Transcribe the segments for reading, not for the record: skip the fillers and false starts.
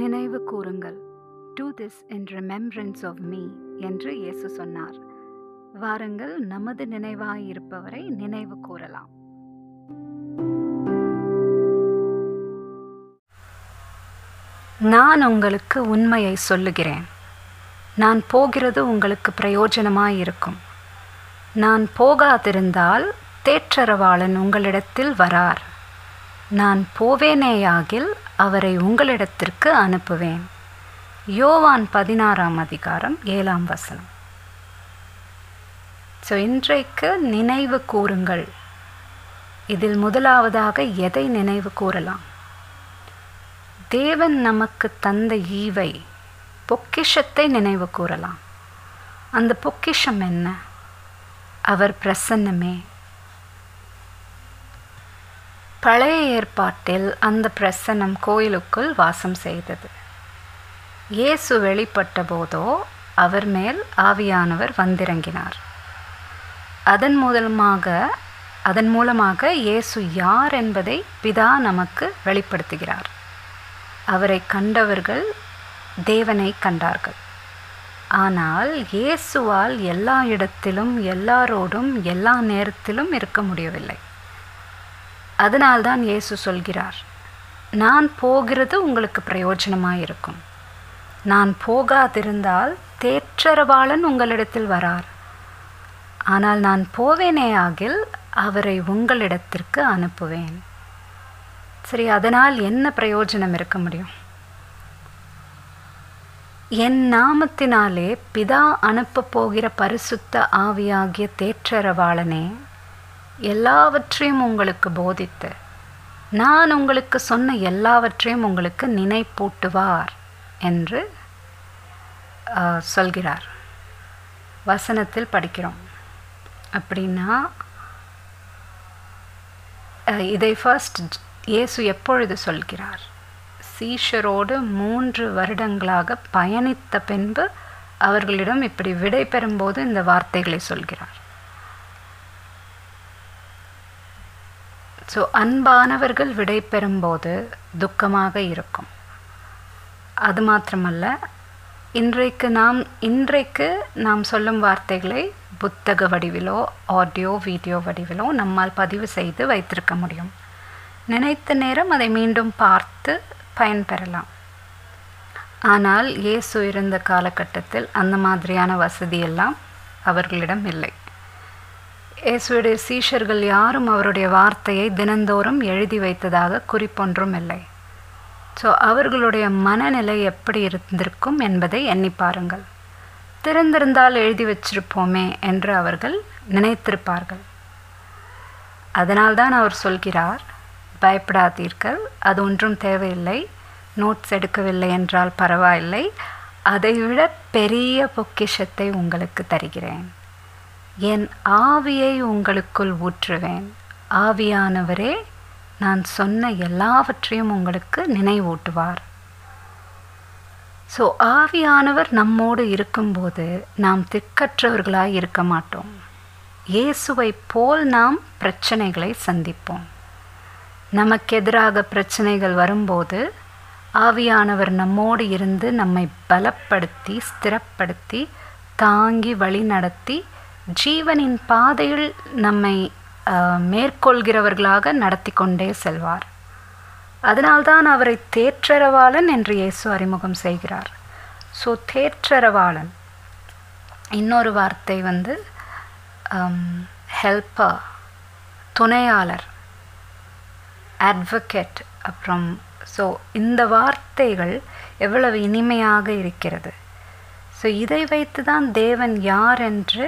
நினைவு கூறுங்கள், do this in remembrance of me என்று இயேசு சொன்னார். வாருங்கள், நமது நினைவாயிருப்பவரை நினைவு கூறலாம். நான் உங்களுக்கு உண்மையை சொல்லுகிறேன், நான் போகிறது உங்களுக்கு பிரயோஜனமாயிருக்கும். நான் போகாதிருந்தால் தேற்றரவாளன் உங்களிடத்தில் வரார், நான் போவேனேயாகில் அவரை உங்களிடத்திற்கு அனுப்புவேன். யோவான் 16:7. ஸோ இன்றைக்கு நினைவு கூறுங்கள். இதில் முதலாவதாக எதை நினைவு கூறலாம்? தேவன் நமக்கு தந்த ஈவை, பொக்கிஷத்தை நினைவு கூறலாம். அந்த பொக்கிஷம் என்ன? அவர் பிரசன்னமே. பழைய ஏற்பாட்டில் அந்த பிரசன்னம் கோயிலுக்குள் வாசம் செய்தது. இயேசு வெளிப்பட்ட போதோ அவர் மேல் ஆவியானவர் வந்திறங்கினார். அதன் மூலமாக இயேசு யார் என்பதை பிதா நமக்கு வெளிப்படுத்துகிறார். அவரை கண்டவர்கள் தேவனை கண்டார்கள். ஆனால் இயேசுவால் எல்லா இடத்திலும் எல்லாரோடும் எல்லா நேரத்திலும் இருக்க முடியவில்லை. அதனால்தான் இயேசு சொல்கிறார், நான் போகிறது உங்களுக்கு பிரயோஜனமாயிருக்கும், நான் போகாதிருந்தால் தேற்றரவாளன் உங்களிடத்தில் வரார், ஆனால் நான் போவேனேயாகில் அவரை உங்களிடத்திற்கு அனுப்புவேன். சரி, அதனால் என்ன பிரயோஜனம் இருக்க முடியும்? என் நாமத்தினாலே பிதா அனுப்பப் போகிற பரிசுத்த ஆவியாகிய தேற்றரவாளனே எல்லாவற்றையும் உங்களுக்கு போதித்து நான் உங்களுக்கு சொன்ன எல்லாவற்றையும் உங்களுக்கு நினைப்பூட்டுவார் என்று சொல்கிறார். வசனத்தில் படிக்கிறோம். அப்படின்னா இதை ஃபர்ஸ்ட் இயேசு எப்பொழுது சொல்கிறார்? சீஷரோடு 3 வருடங்களாக பயணித்த பின்பு அவர்களிடம் இப்படி விடை பெறும்போது இந்த வார்த்தைகளை சொல்கிறார். ஸோ அன்பானவர்கள் விடை பெறும்போது துக்கமாக இருக்கும். அது மாத்திரமல்ல, இன்றைக்கு நாம் சொல்லும் வார்த்தைகளை புத்தக வடிவிலோ ஆடியோ வீடியோ வடிவிலோ நம்மால் பதிவு செய்து வைத்திருக்க முடியும். நினைத்த நேரம் அதை மீண்டும் பார்த்து பயன்பெறலாம். ஆனால் இயேசு இருந்த காலகட்டத்தில் அந்த மாதிரியான வசதியெல்லாம் அவர்களிடம் இல்லை. இயேசுடைய சீஷர்கள் யாரும் அவருடைய வார்த்தையை தினந்தோறும் எழுதி வைத்ததாக குறிப்பொன்றும் இல்லை. ஸோ அவர்களுடைய மனநிலை எப்படி இருந்திருக்கும் என்பதை எண்ணி பாருங்கள். திறந்திருந்தால் எழுதி வச்சிருப்போமே என்று அவர்கள் நினைத்திருப்பார்கள். அதனால்தான் அவர் சொல்கிறார், பயப்படாதீர்கள், அது ஒன்றும் தேவையில்லை, நோட்ஸ் எடுக்கவில்லை என்றால் பரவாயில்லை, அதைவிட பெரிய பொக்கிஷத்தை உங்களுக்கு தருகிறேன், என் ஆவியை உங்களுக்குள் ஊற்றுவேன், ஆவியானவரே நான் சொன்ன எல்லாவற்றையும் உங்களுக்கு நினைவூட்டுவார். ஸோ ஆவியானவர் நம்மோடு இருக்கும்போது நாம் திக்கற்றவர்களாய் இருக்க மாட்டோம். இயேசுவை போல் நாம் பிரச்சனைகளை சந்திப்போம். நமக்கு எதிராக பிரச்சனைகள் வரும்போது ஆவியானவர் நம்மோடு இருந்து நம்மை பலப்படுத்தி ஸ்திரப்படுத்தி தாங்கி வழி நடத்தி ஜீவனின் பாதையில் நம்மை மேற்கொள்கிறவர்களாக நடத்தி கொண்டே செல்வார். அதனால்தான் அவரை தேற்றரவாளன் என்று இயேசு அறிமுகம் செய்கிறார். ஸோ தேற்றரவாளன், இன்னொரு வார்த்தை ஹெல்ப்பர், துணையாளர், அட்வொகேட், அப்புறம் ஸோ இந்த வார்த்தைகள் எவ்வளவு இனிமையாக இருக்கிறது. ஸோ இதை வைத்து தான் தேவன் யார் என்று,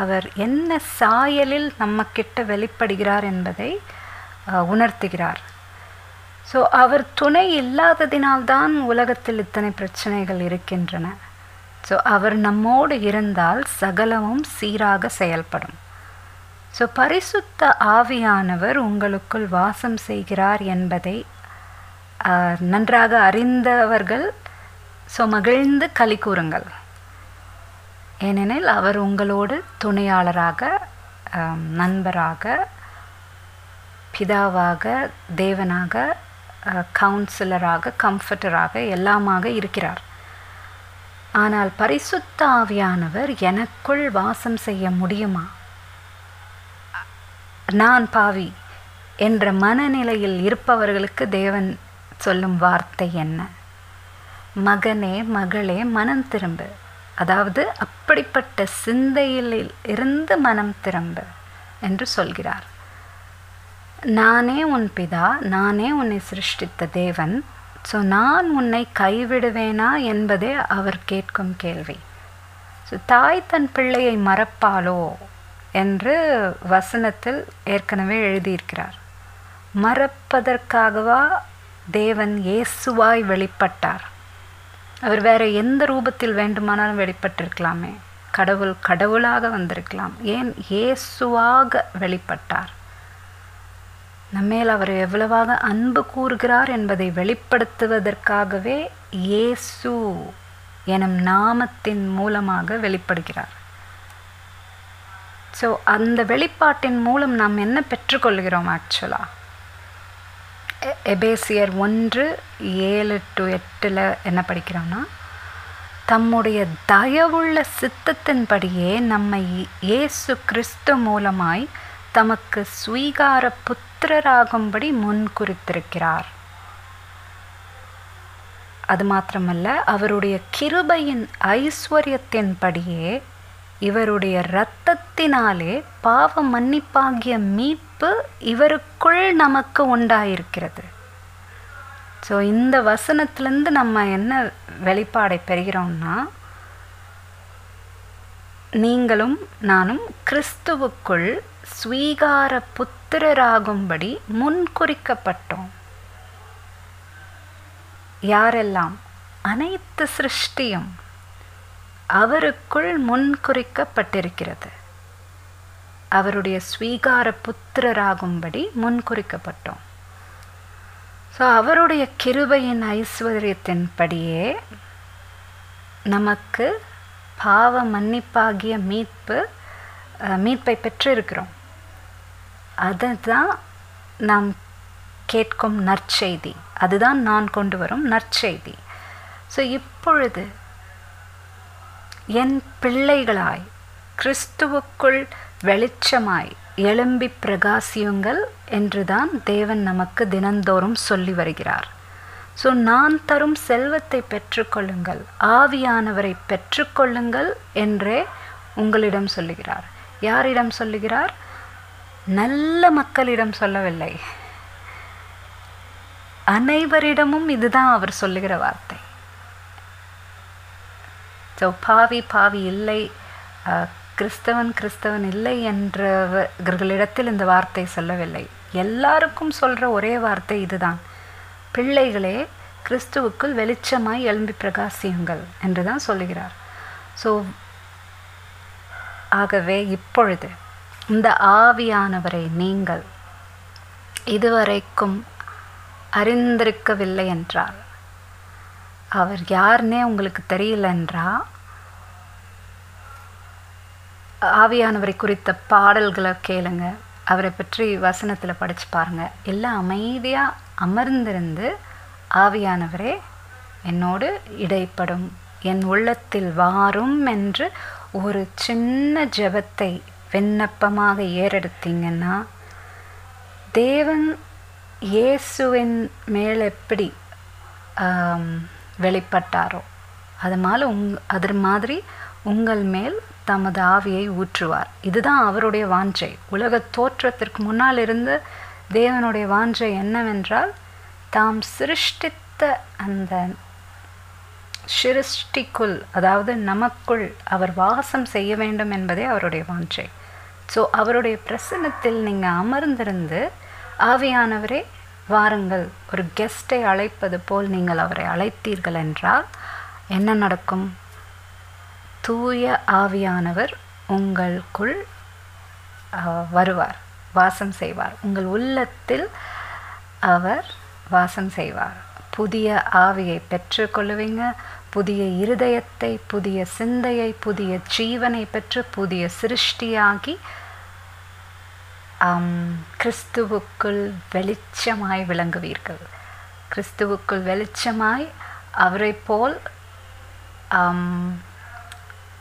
அவர் என்ன சாயலில் நம்மக்கிட்ட வெளிப்படுகிறார் என்பதை உணர்த்துகிறார். ஸோ அவர் துணை இல்லாததினால்தான் உலகத்தில் இத்தனை பிரச்சனைகள் இருக்கின்றன. ஸோ அவர் நம்மோடு இருந்தால் சகலமும் சீராக செயல்படும். ஸோ பரிசுத்த ஆவியானவர் உங்களுக்குள் வாசம் செய்கிறார் என்பதை நன்றாக அறிந்தவர்கள் ஸோ மகிழ்ந்து களி கூறுங்கள். ஏனெனில் அவர் உங்களோடு துணையாளராக, நண்பராக, பிதாவாக, தேவனாக, கவுன்சிலராக, கம்ஃபர்டராக, எல்லாமாக இருக்கிறார். ஆனால் பரிசுத்த ஆவியானவர் எனக்குள் வாசம் செய்ய முடியுமா? நான் பாவி என்ற மனநிலையில் இருப்பவர்களுக்கு தேவன் சொல்லும் வார்த்தை என்ன? மகனே, மகளே, மனம் திரும்பு. அதாவது அப்படிப்பட்ட சிந்தையில் இருந்து மனம் திரும்பு என்று சொல்கிறார். நானே உன் பிதா, நானே உன்னை சிருஷ்டித்த தேவன். ஸோ நான் உன்னை கைவிடுவேனா என்பதே அவர் கேட்கும் கேள்வி. ஸோ தாய் தன் பிள்ளையை மறப்பாளோ என்று வசனத்தில் ஏற்கனவே எழுதியிருக்கிறார். மறப்பதற்காகவா தேவன் இயேசுவாய் வெளிப்பட்டார்? அவர் வேறு எந்த ரூபத்தில் வேண்டுமானாலும் வெளிப்பட்டிருக்கலாமே. கடவுள் கடவுளாக வந்திருக்கலாம். ஏன் இயேசுவாக வெளிப்பட்டார்? நம்மேல் அவர் எவ்வளவாக அன்பு கூறுகிறார் என்பதை வெளிப்படுத்துவதற்காகவே இயேசு எனும் நாமத்தின் மூலமாக வெளிப்படுகிறார். ஸோ அந்த வெளிப்பாட்டின் மூலம் நாம் என்ன பெற்றுக்கொள்கிறோம்? ஆக்சுவலாக எபேசியர் 1:7-8 என்ன படிக்கிறோம்னா, தம்முடைய தயவுள்ள சித்தத்தின்படியே நம்மை இயேசு கிறிஸ்து மூலமாய் தமக்கு ஸ்வீகார புத்திரராகும்படி முன் குறித்திருக்கிறார். அது மாத்திரமல்ல, அவருடைய கிருபையின் ஐஸ்வர்யத்தின்படியே இவருடைய இரத்தத்தினாலே பாவ மன்னிப்பாகிய மீட்பு இவருக்குள் நமக்கு உண்டாயிருக்கிறது. ஸோ இந்த வசனத்திலேருந்து நம்ம என்ன வெளிப்பாடை பெறுகிறோம்னா, நீங்களும் நானும் கிறிஸ்துவுக்குள் ஸ்வீகார புத்திரராகும்படி முன்குறிக்கப்பட்டோம். யாரெல்லாம்? அனைத்து சிருஷ்டியும் அவருக்குள் முன்குறிக்கப்பட்டிருக்கிறது. அவருடைய ஸ்வீகார புத்திரராகும்படி முன்குறிக்கப்பட்டோம். ஸோ அவருடைய கிருபையின் ஐஸ்வர்யத்தின்படியே நமக்கு பாவ மன்னிப்பாகிய மீட்பை பெற்றிருக்கிறோம். அதுதான் நாம் கேட்கும் நற்செய்தி. அதுதான் நான் கொண்டு வரும் நற்செய்தி. ஸோ இப்பொழுது என் பிள்ளைகளாய் கிறிஸ்துவுக்குள் வெளிச்சமாய் எழும்பி பிரகாசியுங்கள் என்றுதான் தேவன் நமக்கு தினந்தோறும் சொல்லி வருகிறார். ஸோ நான் தரும் செல்வத்தை பெற்றுக்கொள்ளுங்கள், ஆவியானவரை பெற்றுக்கொள்ளுங்கள் என்றே உங்களிடம் சொல்லுகிறார். யாரிடம் சொல்லுகிறார்? நல்ல மக்களிடம் சொல்லவில்லை, அனைவரிடமும் இதுதான் அவர் சொல்லுகிற வார்த்தை. ஸோ பாவி பாவி இல்லை, கிறிஸ்தவன் கிறிஸ்தவன் இல்லை என்றவர்களிடத்தில் இந்த வார்த்தை சொல்லவில்லை. எல்லாருக்கும் சொல்கிற ஒரே வார்த்தை இதுதான், பிள்ளைகளே கிறிஸ்துவுக்குள் வெளிச்சமாய் எழும்பி பிரகாசியுங்கள் என்று தான் சொல்லுகிறார். ஸோ ஆகவே இப்பொழுது இந்த ஆவியானவரை நீங்கள் இதுவரைக்கும் அறிந்திருக்கவில்லை என்றால், அவர் யாருன்னே உங்களுக்கு தெரியலன்றா, ஆவியானவரை குறித்த பாடல்களை கேளுங்க, அவரை பற்றி வசனத்தில் படித்து பாருங்கள். எல்லாம் அமைதியாக அமர்ந்திருந்து ஆவியானவரே என்னோடு இடைப்படும், என் உள்ளத்தில் வாரும் என்று ஒரு சின்ன ஜெபத்தை விண்ணப்பமாக ஏறெடுத்தீங்கன்னா, தேவன் இயேசுவின் மேல் எப்படி வெளிப்பட்டாரோ அது மாதிரி உங்கள் மேல் தமது ஆவியை ஊற்றுவார். இதுதான் அவருடைய வாஞ்சை. உலக தோற்றத்திற்கு முன்னால் இருந்து தேவனுடைய வாஞ்சை என்னவென்றால், தாம் சிருஷ்டித்த அந்த சிருஷ்டிக்குள், அதாவது நமக்குள் அவர் வாசம் செய்ய வேண்டும் என்பதே அவருடைய வாஞ்சை. ஸோ அவருடைய பிரசன்னத்தில் நீங்கள் அமர்ந்திருந்து, ஆவியானவரே வாருங்கள், ஒரு கெஸ்ட்டை அழைப்பது போல் நீங்கள் அவரை அழைத்தீர்கள் என்றால் என்ன நடக்கும்? தூய ஆவியானவர் உங்களுக்குள் வருவார், வாசம் செய்வார். உங்கள் உள்ளத்தில் அவர் வாசம் செய்வார். புதிய ஆவியை பெற்றுக்கொள்ளுவீங்க, புதிய இருதயத்தை, புதிய சிந்தையை, புதிய ஜீவனை பெற்று புதிய சிருஷ்டியாகி கிறிஸ்துவுக்குள் வெளிச்சமாய் விளங்குவீர்கள். கிறிஸ்துவுக்குள் வெளிச்சமாய்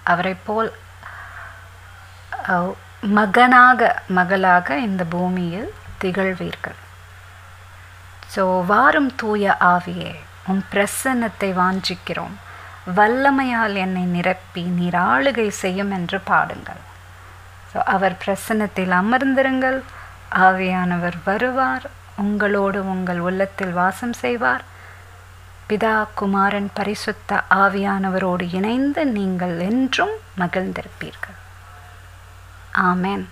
அவரை போல் மகளாக இந்த பூமியில் திகழ்வீர்கள். ஸோ வாரும் தூய ஆவியே, உன் பிரசன்னத்தை வாஞ்சிக்கிறோம், வல்லமையால் என்னை நிரப்பி நீர் ஆளுகை செய்யும் என்று பாடுங்கள். ஸோ அவர் பிரசன்னத்தில் அமர்ந்திருங்கள். ஆவியானவர் வருவார், உங்களோடு உங்கள் உள்ளத்தில் வாசம் செய்வார். பிதா, குமாரன், பரிசுத்த ஆவியானவரோடு இணைந்து நீங்கள் என்றும் மகிழ்ந்திருப்பீர்கள். ஆமென்.